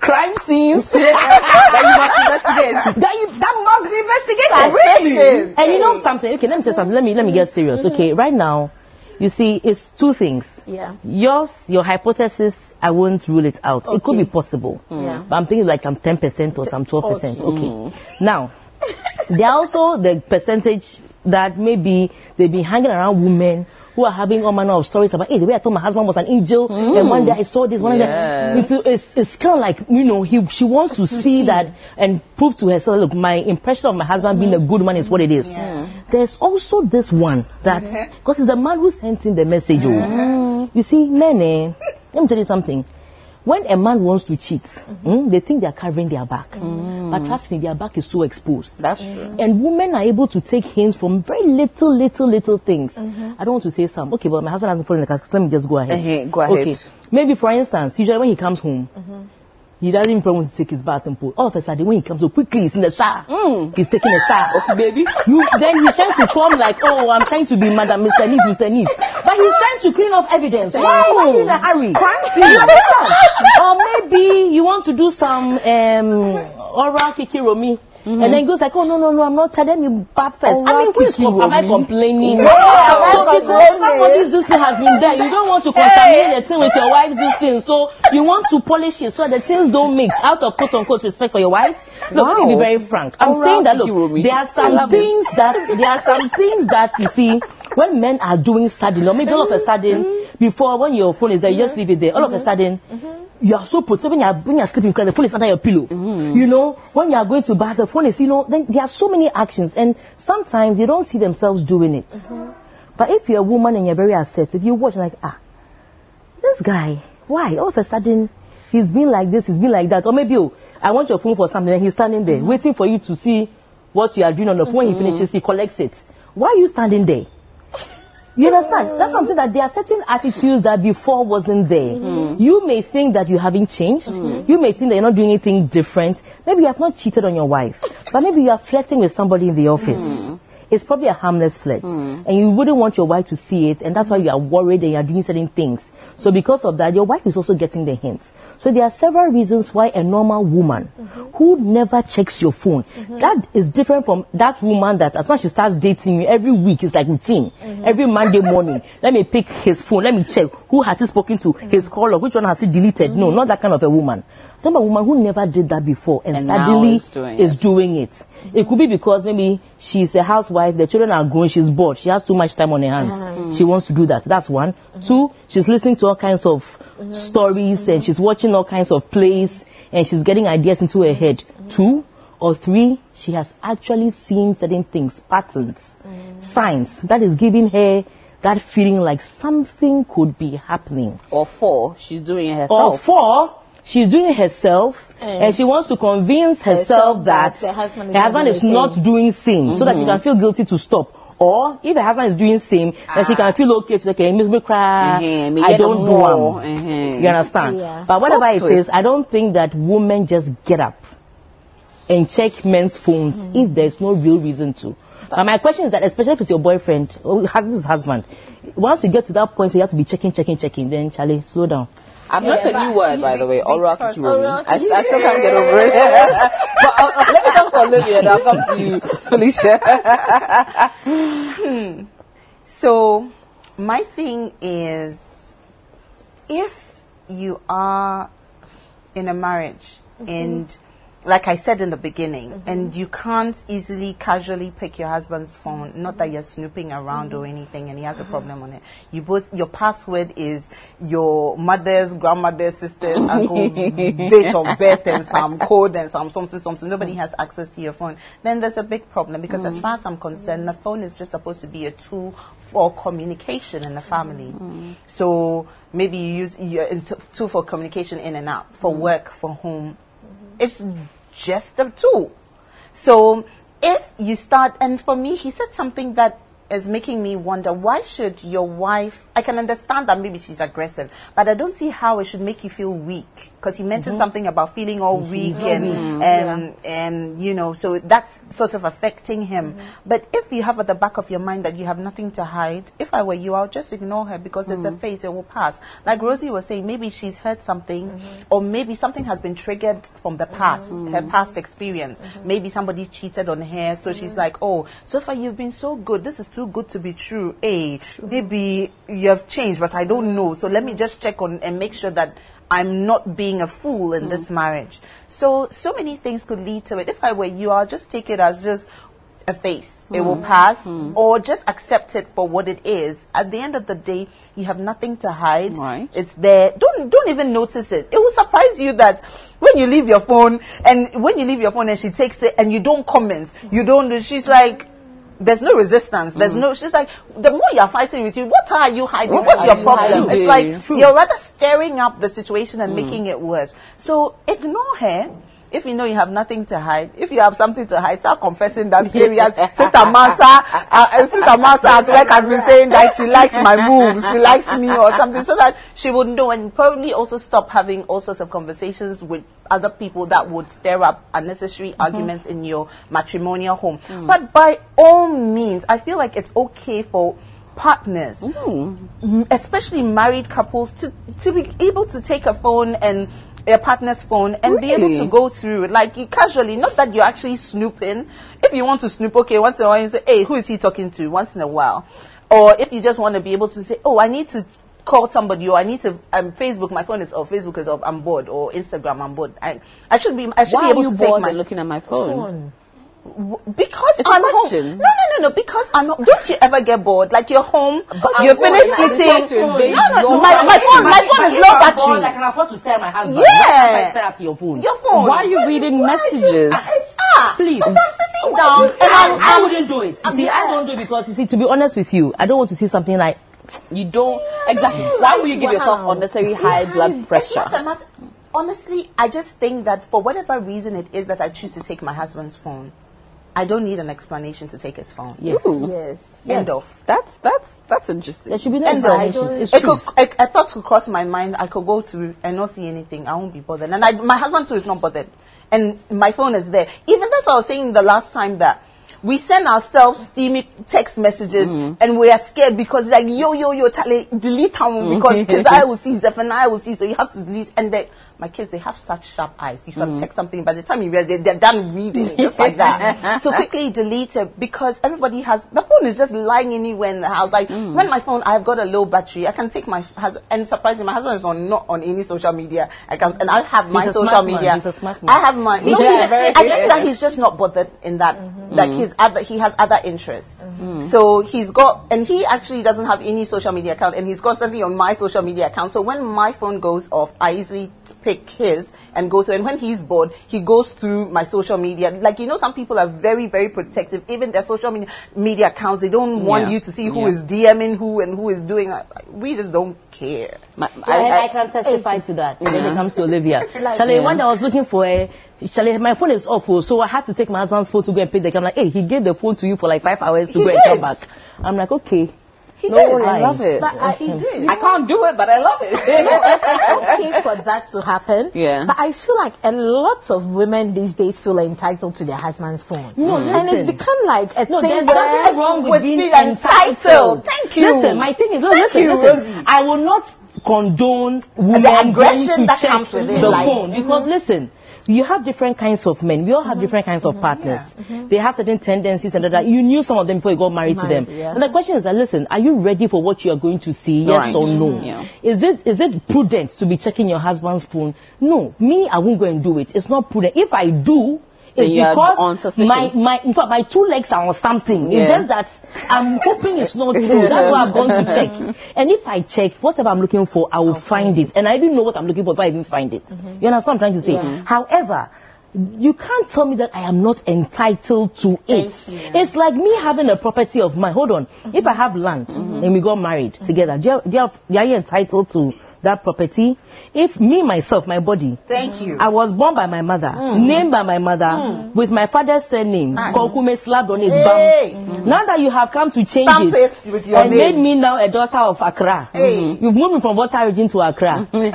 crime scenes that you must investigate. That you that must be investigated. Really? And you know something? Okay, let me tell something. Let me let me get serious. Okay, right now, you see, it's two things. Yeah. Yours, your hypothesis, I won't rule it out. Okay. It could be possible. Mm. Yeah. But I'm thinking like I'm ten percent or some twelve percent. Okay. okay. Mm. Now, there are also the percentage that maybe they've been hanging around women who are having all manner of stories about, hey, the way I told my husband was an angel, mm. and one day I saw this, one yeah. day. It's, it's, it's kind of like, you know, he, she wants to see, see that and prove to herself, look, my impression of my husband mm-hmm. being a good man is what it is. Yeah. There's also this one that, because mm-hmm. it's the man who sent him the message. Mm-hmm. You see, Nene, let me tell you something. When a man wants to cheat, mm-hmm. mm, they think they are covering their back. Mm. But trust me, their back is so exposed. That's mm. true. And women are able to take hints from very little, little, little things. Mm-hmm. I don't want to say some. Okay, but my husband hasn't fallen in the casket, so let me just go ahead. Mm-hmm. Go ahead. Okay. Maybe, for instance, usually when he comes home, mm-hmm. he doesn't even want to take his bath and put. All of a sudden, when he comes so quickly, he's in the shower. Mm. He's taking a shower. Okay, baby. You, then he's trying to form like, oh, I'm trying to be Madam Mister Neat, Mister Neat. But he's trying to clean off evidence. Why are you in a hurry? Or maybe you want to do some um, oral kikiromi. Mm-hmm. And then he goes like, oh, no, no, no, I'm not telling you bath first. Oh, I mean, who is com- am I complaining? No, no, so because complaining. Somebody's this thing has been there, you don't want to contaminate hey. the thing with your wife's this thing. So you want to polish it so the things don't mix out of quote-unquote respect for your wife. Look, wow. let me be very frank. I'm All saying that, look, there are some things it. that, there are some things that, you see, when men are doing sudden, or maybe all of a sudden, mm-hmm. before when your phone is there, you mm-hmm. just leave it there. All mm-hmm. of a sudden, mm-hmm. you are so put. So when you are, when you are sleeping, the phone is under your pillow. Mm-hmm. You know, when you are going to bath, the phone is, you know, then there are so many actions. And sometimes they don't see themselves doing it. Mm-hmm. But if you're a woman and you're very assertive, you watch like, ah, this guy, why? All of a sudden, he's been like this, he's been like that. Or maybe, oh, I want your phone for something, and he's standing there, mm-hmm. waiting for you to see what you are doing on the point. Mm-hmm. He finishes, he collects it. Why are you standing there? You understand? That's something that there are certain attitudes that before wasn't there. Mm-hmm. You may think that you haven't changed. Mm-hmm. You may think that you're not doing anything different. Maybe you have not cheated on your wife. But maybe you are flirting with somebody in the office. Mm-hmm. It's probably a harmless flirt. Mm-hmm. And you wouldn't want your wife to see it. And that's why you are worried and you are doing certain things. So because of that, your wife is also getting the hints. So there are several reasons why a normal woman mm-hmm. who never checks your phone, mm-hmm. that is different from that woman that as soon as she starts dating you, every week it's like routine. Mm-hmm. Every Monday morning, let me pick his phone. Let me check who has he spoken to, mm-hmm. his caller, which one has he deleted. Mm-hmm. No, not that kind of a woman. I'm a woman who never did that before and, and suddenly doing is it. doing it. Mm-hmm. It could be because maybe she's a housewife, the children are grown, she's bored, she has too much time on her hands. Mm-hmm. She wants to do that. That's one. Mm-hmm. Two, she's listening to all kinds of mm-hmm. stories mm-hmm. and she's watching all kinds of plays and she's getting ideas into her head. Mm-hmm. Two or three, she has actually seen certain things, patterns, mm-hmm. signs that is giving her that feeling like something could be happening. Or four, she's doing it herself. Or four, she's doing it herself, mm. and she wants to convince herself, herself that, that her husband is, her husband is not doing same, mm-hmm. so that she can feel guilty to stop. Or if her husband is doing same, ah. then she can feel okay to okay, make me cry. Mm-hmm. I don't know. Mm-hmm. You understand? Yeah. But whatever That's it sweet. is, I don't think that women just get up and check men's phones mm-hmm. if there's no real reason to. But uh, my question is that, especially if it's your boyfriend or his husband, once you get to that point where you have to be checking, checking, checking, then Charlie, slow down. I've yeah, not a new word, by the way. Oral cue. I, I still can't get over it. But uh, uh, let me come to Olivia, and I'll come to you, Felicia. hmm. So, my thing is, if you are in a marriage, mm-hmm. and like I said in the beginning, mm-hmm. and you can't easily, casually pick your husband's phone, not mm-hmm. that you're snooping around mm-hmm. or anything, and he has mm-hmm. a problem on it. You both, your password is your mother's, grandmother's, sister's, uncle's date of birth and some code and some something, something. Nobody mm-hmm. has access to your phone. Then there's a big problem because mm-hmm. as far as I'm concerned, the phone is just supposed to be a tool for communication in the family. Mm-hmm. So maybe you use your tool for communication in and out, for mm-hmm. work, for home. It's just a tool. So if you start, and for me, he said something that is making me wonder, why should your wife, I can understand that maybe she's aggressive, but I don't see how it should make you feel weak. Because he mentioned mm-hmm. something about feeling all weak mm-hmm. and, and, yeah. and, you know, so that's sort of affecting him. Mm-hmm. But if you have at the back of your mind that you have nothing to hide, if I were you, I'll just ignore her because mm-hmm. it's a phase, it will pass. Like Rosie was saying, maybe she's heard something mm-hmm. or maybe something has been triggered from the past, mm-hmm. her past experience. Mm-hmm. Maybe somebody cheated on her, so mm-hmm. she's like, oh, so far you've been so good. This is too good to be true. Hey, true. Maybe you have changed, but I don't know. So let me just check on and make sure that I'm not being a fool in mm. this marriage. So, so many things could lead to it. If I were you, I'll just take it as just a phase. Mm. It will pass, mm. or just accept it for what it is. At the end of the day, you have nothing to hide. Right. It's there. Don't don't even notice it. It will surprise you that when you leave your phone and when you leave your phone and she takes it and you don't comment, you don't. She's like. There's no resistance. There's mm. no. She's like, the more you're fighting with you, what are you hiding? What What's your problem? Hiding? It's like True. You're rather stirring up the situation and mm. making it worse. So ignore her. If you know you have nothing to hide, if you have something to hide, start confessing that areas. Sister Masa, uh, Sister Masa at work has been saying that she likes my moves, she likes me or something, so that she would know and probably also stop having all sorts of conversations with other people that would stir up unnecessary mm-hmm. arguments in your matrimonial home. Mm. But by all means, I feel like it's okay for partners, mm. especially married couples, to, to be able to take a phone and your partner's phone and really? Be able to go through it like you casually, not that you're actually snooping. If you want to snoop, okay, once in a while you say, hey, who is he talking to? Once in a while. Or if you just want to be able to say, oh, I need to call somebody, or I need to um, Facebook, my phone is off, Facebook is off, I'm bored, or Instagram, I'm bored. I, I should be I should Why be able to take my... Why are you bored looking at my phone? phone? Because it's I'm home. No, no, no, no, because I'm not... Don't you ever get bored? Like you're home, but you finish eating... No, no, my, my phone, my phone is low battery. Bored, I can afford to stare at my husband. Yeah. I stare at your phone. Your phone. Why are you reading Why messages? You, ah, please. So I'm sitting down and I'm, I wouldn't do it. You see, I don't do it because, you see, to be honest with you, I don't want to see something like... You don't... Exactly. Why would you give yourself unnecessary high blood pressure? Honestly, I just think that for whatever reason it is that I choose to take my husband's phone, I don't need an explanation to take his phone. Yes. Yes. End yes. of. That's that's that's interesting. There should be no End explanation. It's it true. Could, I, I thought could cross my mind. I could go to and not see anything. I won't be bothered. And I, my husband too is not bothered. And my phone is there. Even that's what I was saying the last time that we send ourselves steamy text messages mm-hmm. and we are scared because like yo yo yo tally, delete him because kids I will see, Zeph and I will see. So you have to delete. And they, my kids, they have such sharp eyes. You can mm-hmm. text something by the time you read it, they're done reading just like that. So quickly delete it because everybody has the phone is just lying anywhere in the house. Like mm-hmm. when my phone, I've got a low battery. I can take my has and surprisingly, my husband is on, not on any social media. I can and I have my he's social media. I have my. No, yeah, he, I think that he's just not bothered in that. Mm-hmm. Like mm-hmm. his other, he has other interests. Mm-hmm. So he's got and he actually doesn't have any social media account and he's constantly on my social media account. So when my phone goes off, I easily pick. his and go through, and when he's bored, he goes through my social media. Like you know, some people are very, very protective. Even their social media media accounts, they don't yeah. want you to see who yeah. is DMing who and who is doing. We just don't care. My, yeah, I, I, I can testify to that. When it comes to Olivia, like, Charlie, yeah. one day I was looking for a. Charlie, my phone is off, so I had to take my husband's phone to go and pick the camera. Like, hey, he gave the phone to you for like five hours to he go did. and come back. I'm like, okay. He no, did. I love it. But I, he did. I can't do it, but I love it. It's okay for that to happen. Yeah. But I feel like a lot of women these days feel entitled to their husband's phone. No, mm. listen. And it's become like a no, thing. There's nothing wrong with, with being entitled. entitled. Thank you. Listen, my thing is, no, Thank listen, you, listen. Rosie. I will not condone women the aggression that comes with the life. phone mm-hmm. because listen. You have different kinds of men. We all have mm-hmm. different kinds mm-hmm. of partners. Yeah. Mm-hmm. They have certain tendencies and that. You knew some of them before you got married, married to them. Yeah. And the question is that, listen, are you ready for what you are going to see? Right. Yes or no? Yeah. Is it is it prudent to be checking your husband's phone? No. Me, I won't go and do it. It's not prudent. If I do, it's because my, my, in fact, my two legs are on something. Yeah. It's just that I'm hoping it's not true. That's why I'm going to check. And if I check, whatever I'm looking for, I will okay. find it. And I didn't know what I'm looking for if I didn't find it. Mm-hmm. You understand what I'm trying to say? Yeah. However, you can't tell me that I am not entitled to it. Yeah. It's like me having a property of mine. Hold on. Mm-hmm. If I have land mm-hmm. and we got married mm-hmm. together, do you have, do you have, are you entitled to that property? If me, myself, my body, thank you, I was born by my mother, mm. named by my mother, mm. with my father's surname, Kokume slapped on his hey. bum. Mm. Now that you have come to change Stamp it, it with your and name. made me now a daughter of Accra, hey. you've moved me from Volta region to Accra. Are you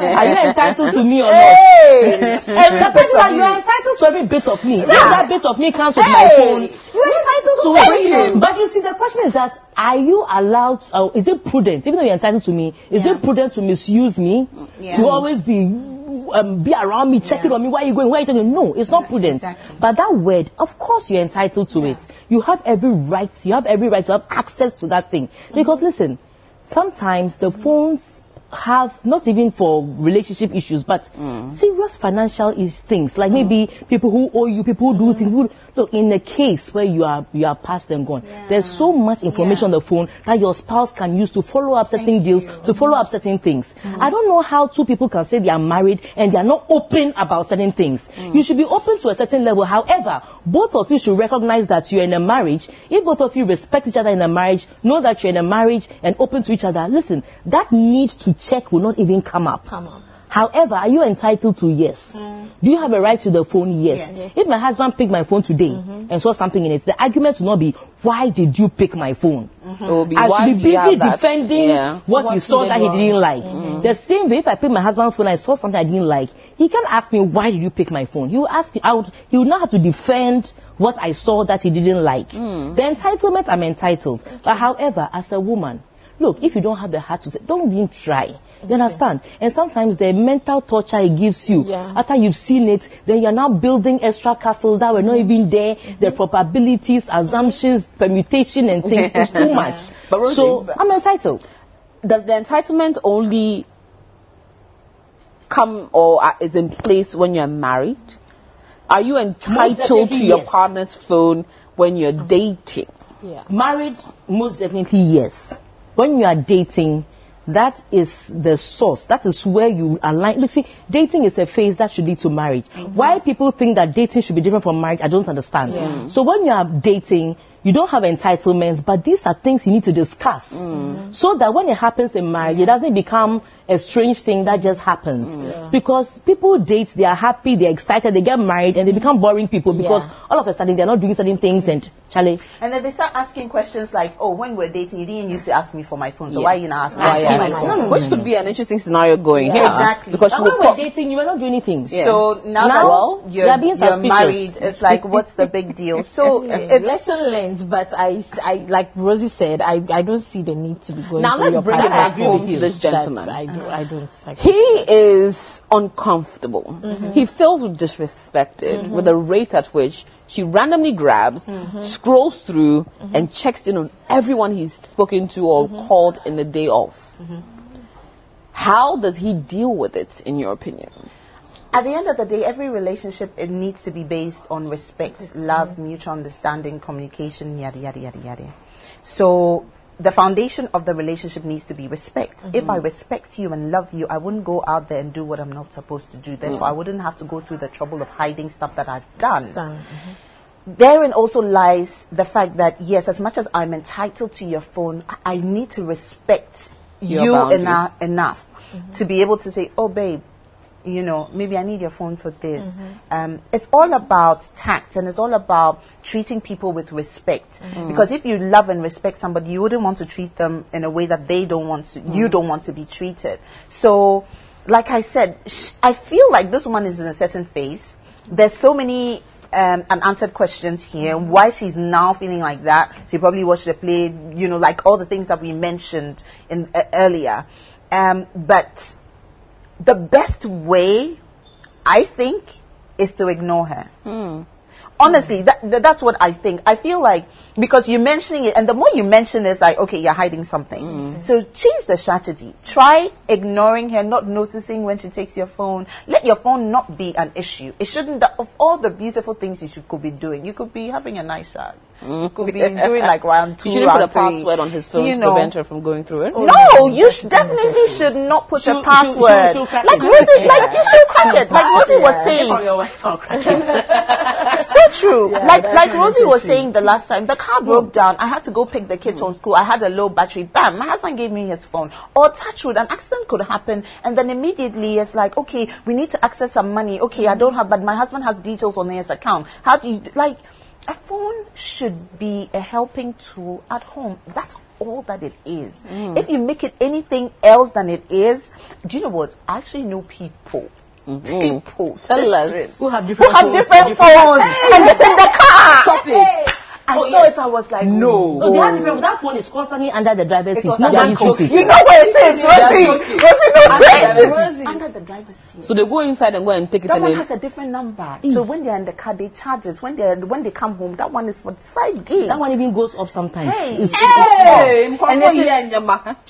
entitled to me or hey. not? Every the bit that you are entitled to every bit of me. Sure. If that bit of me comes with hey. my phone, you are entitled so to it. You. But you see, the question is that are you allowed? Uh, is it prudent? Even though you're entitled to me, is yeah. it prudent to misuse me? Yeah. To always be um, be around me, checking yeah. on me. Where are you going? Where are you taking? No, it's not prudent. Exactly. But that word, of course, you're entitled to yeah. it. You have every right. You have every right to have access to that thing. Mm-hmm. Because listen, sometimes the phones have not even for relationship issues, but mm. serious financial is things like mm. maybe people who owe you, people who do mm. things. Who, look, in the case where you are you are past and gone, yeah. there's so much information yeah. on the phone that your spouse can use to follow up certain Thank deals, you. to follow up certain things. Mm. I don't know how two people can say they are married and they are not open about certain things. Mm. You should be open to a certain level. However, both of you should recognize that you're in a marriage. If both of you respect each other in a marriage, know that you're in a marriage and open to each other. Listen, that need to check will not even come up. Come on. However, are you entitled to yes? Mm. Do you have a right to the phone? Yes. yes. If my husband picked my phone today mm-hmm. and saw something in it, the argument will not be, why did you pick my phone? Mm-hmm. It will be, I should be busy defending yeah. what, what you saw that wrong? he didn't like. Mm-hmm. The same way, if I pick my husband's phone and I saw something I didn't like, he can't ask me, why did you pick my phone? He will ask, I would, he will not have to defend what I saw that he didn't like. Mm. The entitlement, I'm entitled. Okay. But however, as a woman, look, if you don't have the heart to say, don't even try. You understand? Okay. And sometimes the mental torture it gives you, yeah. after you've seen it, then you're now building extra castles that were not even there. Mm-hmm. The probabilities, assumptions, permutation and things is too much. Yeah. But Rosie, so but I'm entitled. Does the entitlement only come or is in place when you're married? Are you entitled to your yes. partner's phone when you're dating? Yeah. Married, most definitely yes. When you are dating, that is the source. That is where you align. Look, see, dating is a phase that should lead to marriage. Mm-hmm. Why people think that dating should be different from marriage, I don't understand. Yeah. So when you are dating, You don't have entitlements, but these are things you need to discuss. Mm. So that when it happens in marriage, it doesn't become a strange thing that just happens. Mm. Yeah. Because people date, they are happy, they are excited, they get married, and they become boring people because yeah. all of a sudden they're not doing certain things. And Charlie. And then they start asking questions like, oh, when we're dating, you didn't used to ask me for my phone, so yes. why are you not asking me for my phone? No, no, which could be an interesting scenario going yeah. here. Exactly. Because when we're dating, you were not doing anything. Yes. So now, now that well, you're, you're, being you're married, it's like, what's the big deal? So it's lesson learned. But I, I, like Rosie said, I, I don't see the need to be going. Now let's bring it back home to this gentleman. I, do, I don't. I he is uncomfortable. Mm-hmm. He feels disrespected mm-hmm. with the rate at which she randomly grabs, mm-hmm. scrolls through, mm-hmm. and checks in on everyone he's spoken to or mm-hmm. called in the day off. Mm-hmm. How does he deal with it, in your opinion? At the end of the day, every relationship, it needs to be based on respect, love, mutual understanding, communication, yada, yada, yada, yada. So the foundation of the relationship needs to be respect. Mm-hmm. If I respect you and love you, I wouldn't go out there and do what I'm not supposed to do. Therefore, mm-hmm. I wouldn't have to go through the trouble of hiding stuff that I've done. done. Mm-hmm. Therein also lies the fact that, yes, as much as I'm entitled to your phone, I need to respect your you ena- enough mm-hmm. to be able to say, oh, babe, you know, maybe I need your phone for this. Mm-hmm. Um, it's all about tact, and it's all about treating people with respect. Mm-hmm. Because if you love and respect somebody, you wouldn't want to treat them in a way that they don't want to, mm-hmm. you don't want to be treated. So, like I said, sh- I feel like this woman is in a certain phase. There's so many um, unanswered questions here. Mm-hmm. Why she's now feeling like that? She probably watched the play, you know, like all the things that we mentioned in uh, earlier. Um, but the best way, I think, is to ignore her. Mm. Honestly, that, that, that's what I think. I feel like, because you're mentioning it, and the more you mention it, it's like, okay, you're hiding something. Mm. So change the strategy. Try ignoring her, not noticing when she takes your phone. Let your phone not be an issue. It shouldn't, of all the beautiful things you should, could be doing, you could be having a nice shot. You could be doing like round two, you shouldn't round put a three. Password on his phone, you know, to prevent her from going through it. No, you sh- definitely should not put she'll, a password. She'll, she'll, she'll like Rosie, like you should crack it. Like Rosie yeah. was saying. It's so true. Yeah, like like Rosie was true. saying the last time, the car broke down. I had to go pick the kids mm. from school. I had a low battery. Bam, my husband gave me his phone. Or touch wood, an accident could happen, and then immediately it's like, okay, we need to access some money. Okay, mm. I don't have, but my husband has details on his account. How do you like? A phone should be a helping tool at home. That's all that it is. Mm. If you make it anything else than it is, do you know what? I actually know people, mm-hmm. people, sisters, who have different who have phones, different phones hey, and it's in the car. Stop it. Hey. I oh, saw yes. it, I was like, no. no they have different, that phone is constantly under the driver's seat. Not under the you know where it is, Rosie. Rosie knows where under the driver's seat. So they go inside and go and take that it. That one has a different number. Mm. So when they're in the car, they charge it. When they when they come home, that one is for side gig. That one even goes off sometimes. Hey, it's, hey. It's and, it's in,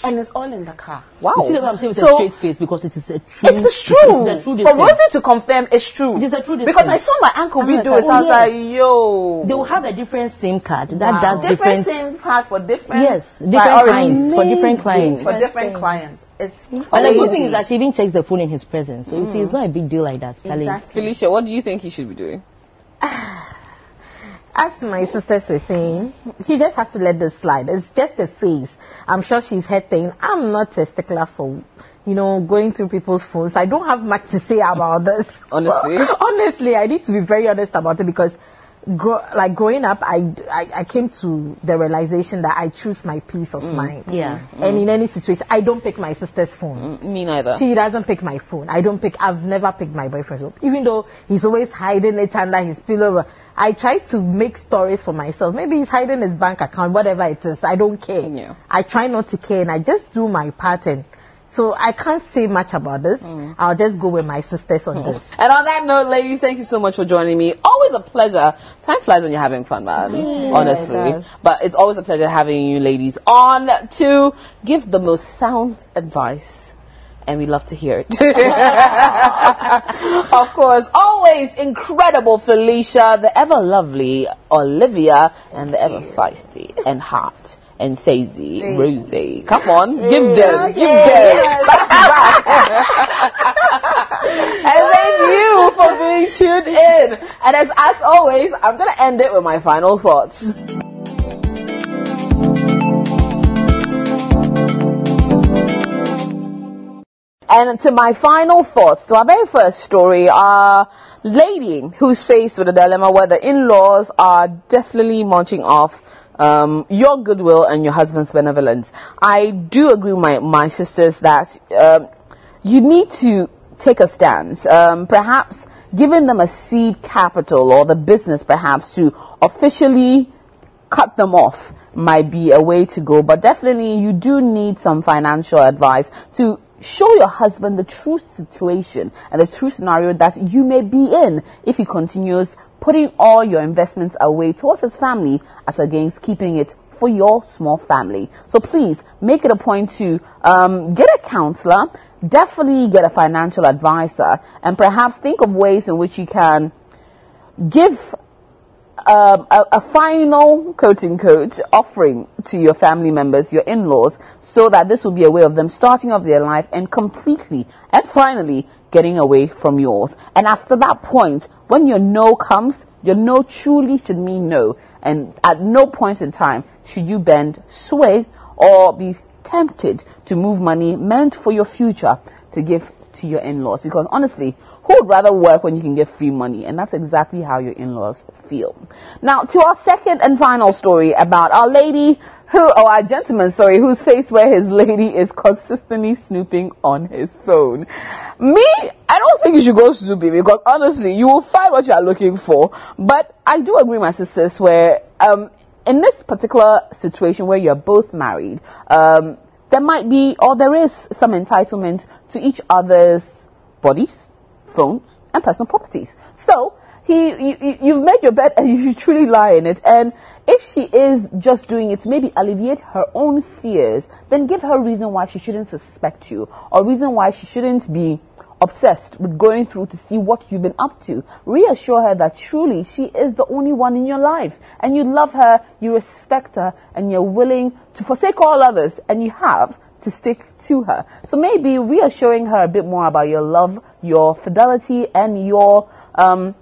and it's all in the car. Wow. You see what I'm saying? It's so, a straight face because it is a true. It's true. It is a true for Rosie to confirm, it's true. It is a true distance. Because I saw my uncle we do it. I was like, yo. They will have a different scene. Card that wow. does different, different SIM card for different yes different clients for different clients for different clients. It's crazy. And the good thing is that she even checks the phone in his presence, so mm. you see, it's not a big deal like that. Exactly. Felicia, what do you think he should be doing? As my sisters were saying, she just has to let this slide. It's just a phase. I'm sure she's heard things. I'm not a stickler for, you know, going through people's phones. I don't have much to say about this. Honestly, honestly, I need to be very honest about it because. Grow, like growing up, I, I, I came to the realization that I choose my peace of mm, mind. Yeah. Mm. And in any situation, I don't pick my sister's phone. Mm, me neither. She doesn't pick my phone. I don't pick, I've never picked my boyfriend's phone. Even though he's always hiding it under his pillow, I try to make stories for myself. Maybe he's hiding his bank account, whatever it is. I don't care. Yeah. I try not to care and I just do my part. And so I can't say much about this. Mm. I'll just go with my sisters on mm. this. And on that note, ladies, thank you so much for joining me. Always a pleasure. Time flies when you're having fun, man. Mm. Honestly. Yeah, it but it's always a pleasure having you ladies on to give the most sound advice. And we love to hear it. Of course, always incredible Felicia, the ever lovely Olivia, and the ever feisty and hot. And Sazy, hey. Rosie. Come on, hey. give them, give them. Hey. Back to back. And thank you for being tuned in. And as, as always, I'm going to end it with my final thoughts. And to my final thoughts, to our very first story, our lady who's faced with a dilemma where the in-laws are definitely munching off um, your goodwill and your husband's benevolence. I do agree with my, my sisters that um, you need to take a stance, um, perhaps giving them a seed capital or the business perhaps to officially cut them off might be a way to go. But definitely you do need some financial advice to show your husband the true situation and the true scenario that you may be in if he continues putting all your investments away towards his family as against keeping it for your small family. So please make it a point to um, get a counselor, definitely get a financial advisor, and perhaps think of ways in which you can give Um, a, a final quote-unquote offering to your family members, your in-laws, so that this will be a way of them starting off their life and completely and finally getting away from yours. And after that point, when your no comes, your no truly should mean no, and at no point in time should you bend, sway, or be tempted to move money meant for your future to give to your in-laws, because honestly, who would rather work when you can get free money? And that's exactly how your in-laws feel. Now, to our second and final story about our lady who, or our gentleman, sorry, whose face where his lady is consistently snooping on his phone. Me, I don't think you should go snooping, because honestly, you will find what you are looking for. But I do agree, my sisters, where um, in this particular situation where you're both married, um, there might be, or there is, some entitlement to each other's bodies, phones, and personal properties. So, he, you, you've made your bed and you should truly lie in it. And if she is just doing it to maybe alleviate her own fears, then give her a reason why she shouldn't suspect you, or reason why she shouldn't be obsessed with going through to see what you've been up to. Reassure her that truly she is the only one in your life, and you love her, you respect her, and you're willing to forsake all others, and you have to stick to her. So maybe reassuring her a bit more about your love, your fidelity, and your um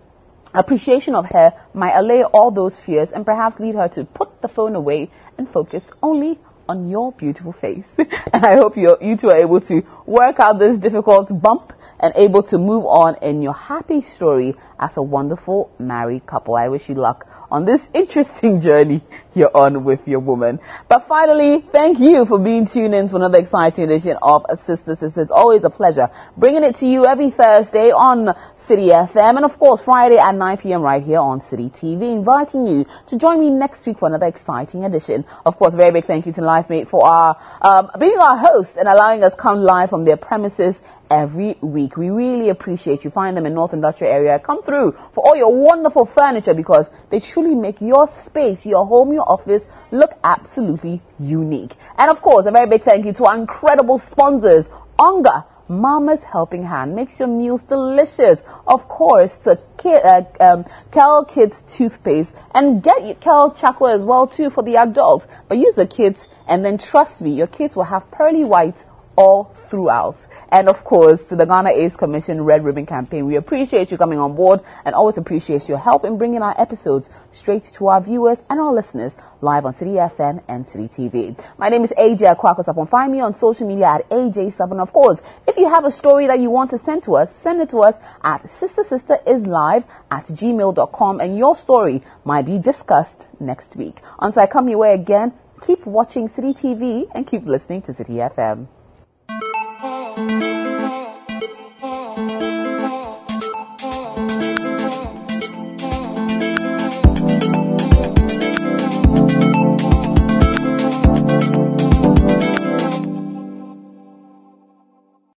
appreciation of her might allay all those fears and perhaps lead her to put the phone away and focus only on your beautiful face. And I hope you you two are able to work out this difficult bump and able to move on in your happy story as a wonderful married couple. I wish you luck on this interesting journey you're on with your woman. But finally, thank you for being tuned in to another exciting edition of Sister Sister. It's always a pleasure bringing it to you every Thursday on City F M, and of course Friday at nine p.m. right here on City T V, inviting you to join me next week for another exciting edition. Of course, very big thank you to LifeMate for our um, being our host and allowing us come live from their premises every week. We really appreciate you. Find them in North Industrial Area. Come through for all your wonderful furniture, because they truly make your space, your home, your office look absolutely unique. And of course, a very big thank you to our incredible sponsors, Onga Mama's Helping Hand. Makes your meals delicious. Of course, to Ke- uh, um, Kel Kids Toothpaste. And get your Kel Chakra as well too for the adults. But use the kids, and then trust me, your kids will have pearly whites all throughout. And of course, to the Ghana AIDS Commission Red Ribbon Campaign, we appreciate you coming on board and always appreciate your help in bringing our episodes straight to our viewers and our listeners live on City F M and City T V. My name is A J Akwakosapon. Find me on social media at A J seven. Of course, if you have a story that you want to send to us, send it to us at sister sister is live at gmail dot com, and your story might be discussed next week. Until I come your way again, keep watching City T V and keep listening to City F M.